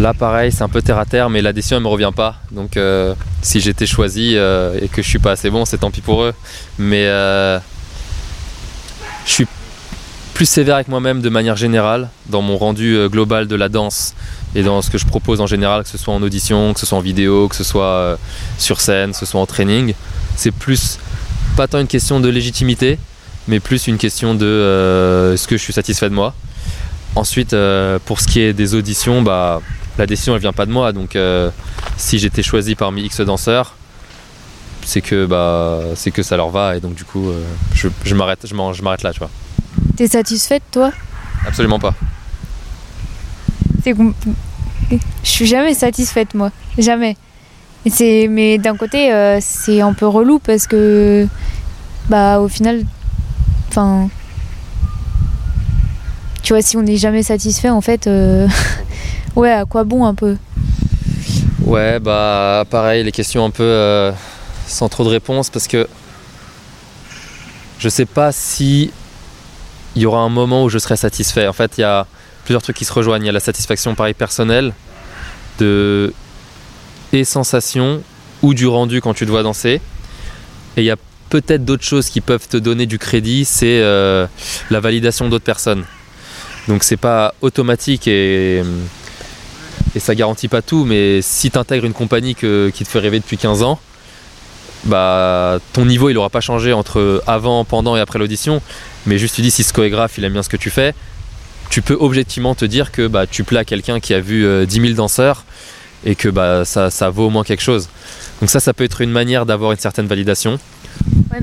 Là pareil, c'est un peu terre à terre, mais la décision elle me revient pas. Donc si j'étais choisi et que je suis pas assez bon, c'est tant pis pour eux. Mais je suis plus sévère avec moi-même de manière générale, dans mon rendu global de la danse et dans ce que je propose en général, que ce soit en audition, que ce soit en vidéo, que ce soit sur scène, que ce soit en training. C'est plus pas tant une question de légitimité, mais plus une question de est-ce que je suis satisfait de moi. Ensuite, pour ce qui est des auditions, bah, la décision elle vient pas de moi, donc si j'étais choisi parmi X danseurs, c'est que ça leur va, et donc du coup je m'arrête là, tu vois. T'es satisfaite toi ? Absolument pas. Je suis jamais satisfaite moi, jamais. Mais d'un côté c'est un peu relou parce que bah au final, enfin tu vois, si on n'est jamais satisfait en fait, ouais, à quoi bon un peu ? Ouais, bah pareil, les questions un peu sans trop de réponses, parce que je sais pas si il y aura un moment où je serai satisfait. En fait, il y a plusieurs trucs qui se rejoignent. Il y a la satisfaction, pareil, personnelle, et sensations, ou du rendu quand tu dois danser. Et il y a peut-être d'autres choses qui peuvent te donner du crédit, c'est la validation d'autres personnes. Donc c'est pas automatique et ça garantit pas tout, mais si t'intègres une compagnie qui te fait rêver depuis 15 ans, bah ton niveau il aura pas changé entre avant, pendant et après l'audition, mais juste tu dis si ce chorégraphe il aime bien ce que tu fais, tu peux objectivement te dire que bah tu plais à quelqu'un qui a vu 10 000 danseurs et que bah ça vaut au moins quelque chose. Donc ça peut être une manière d'avoir une certaine validation. Ouais,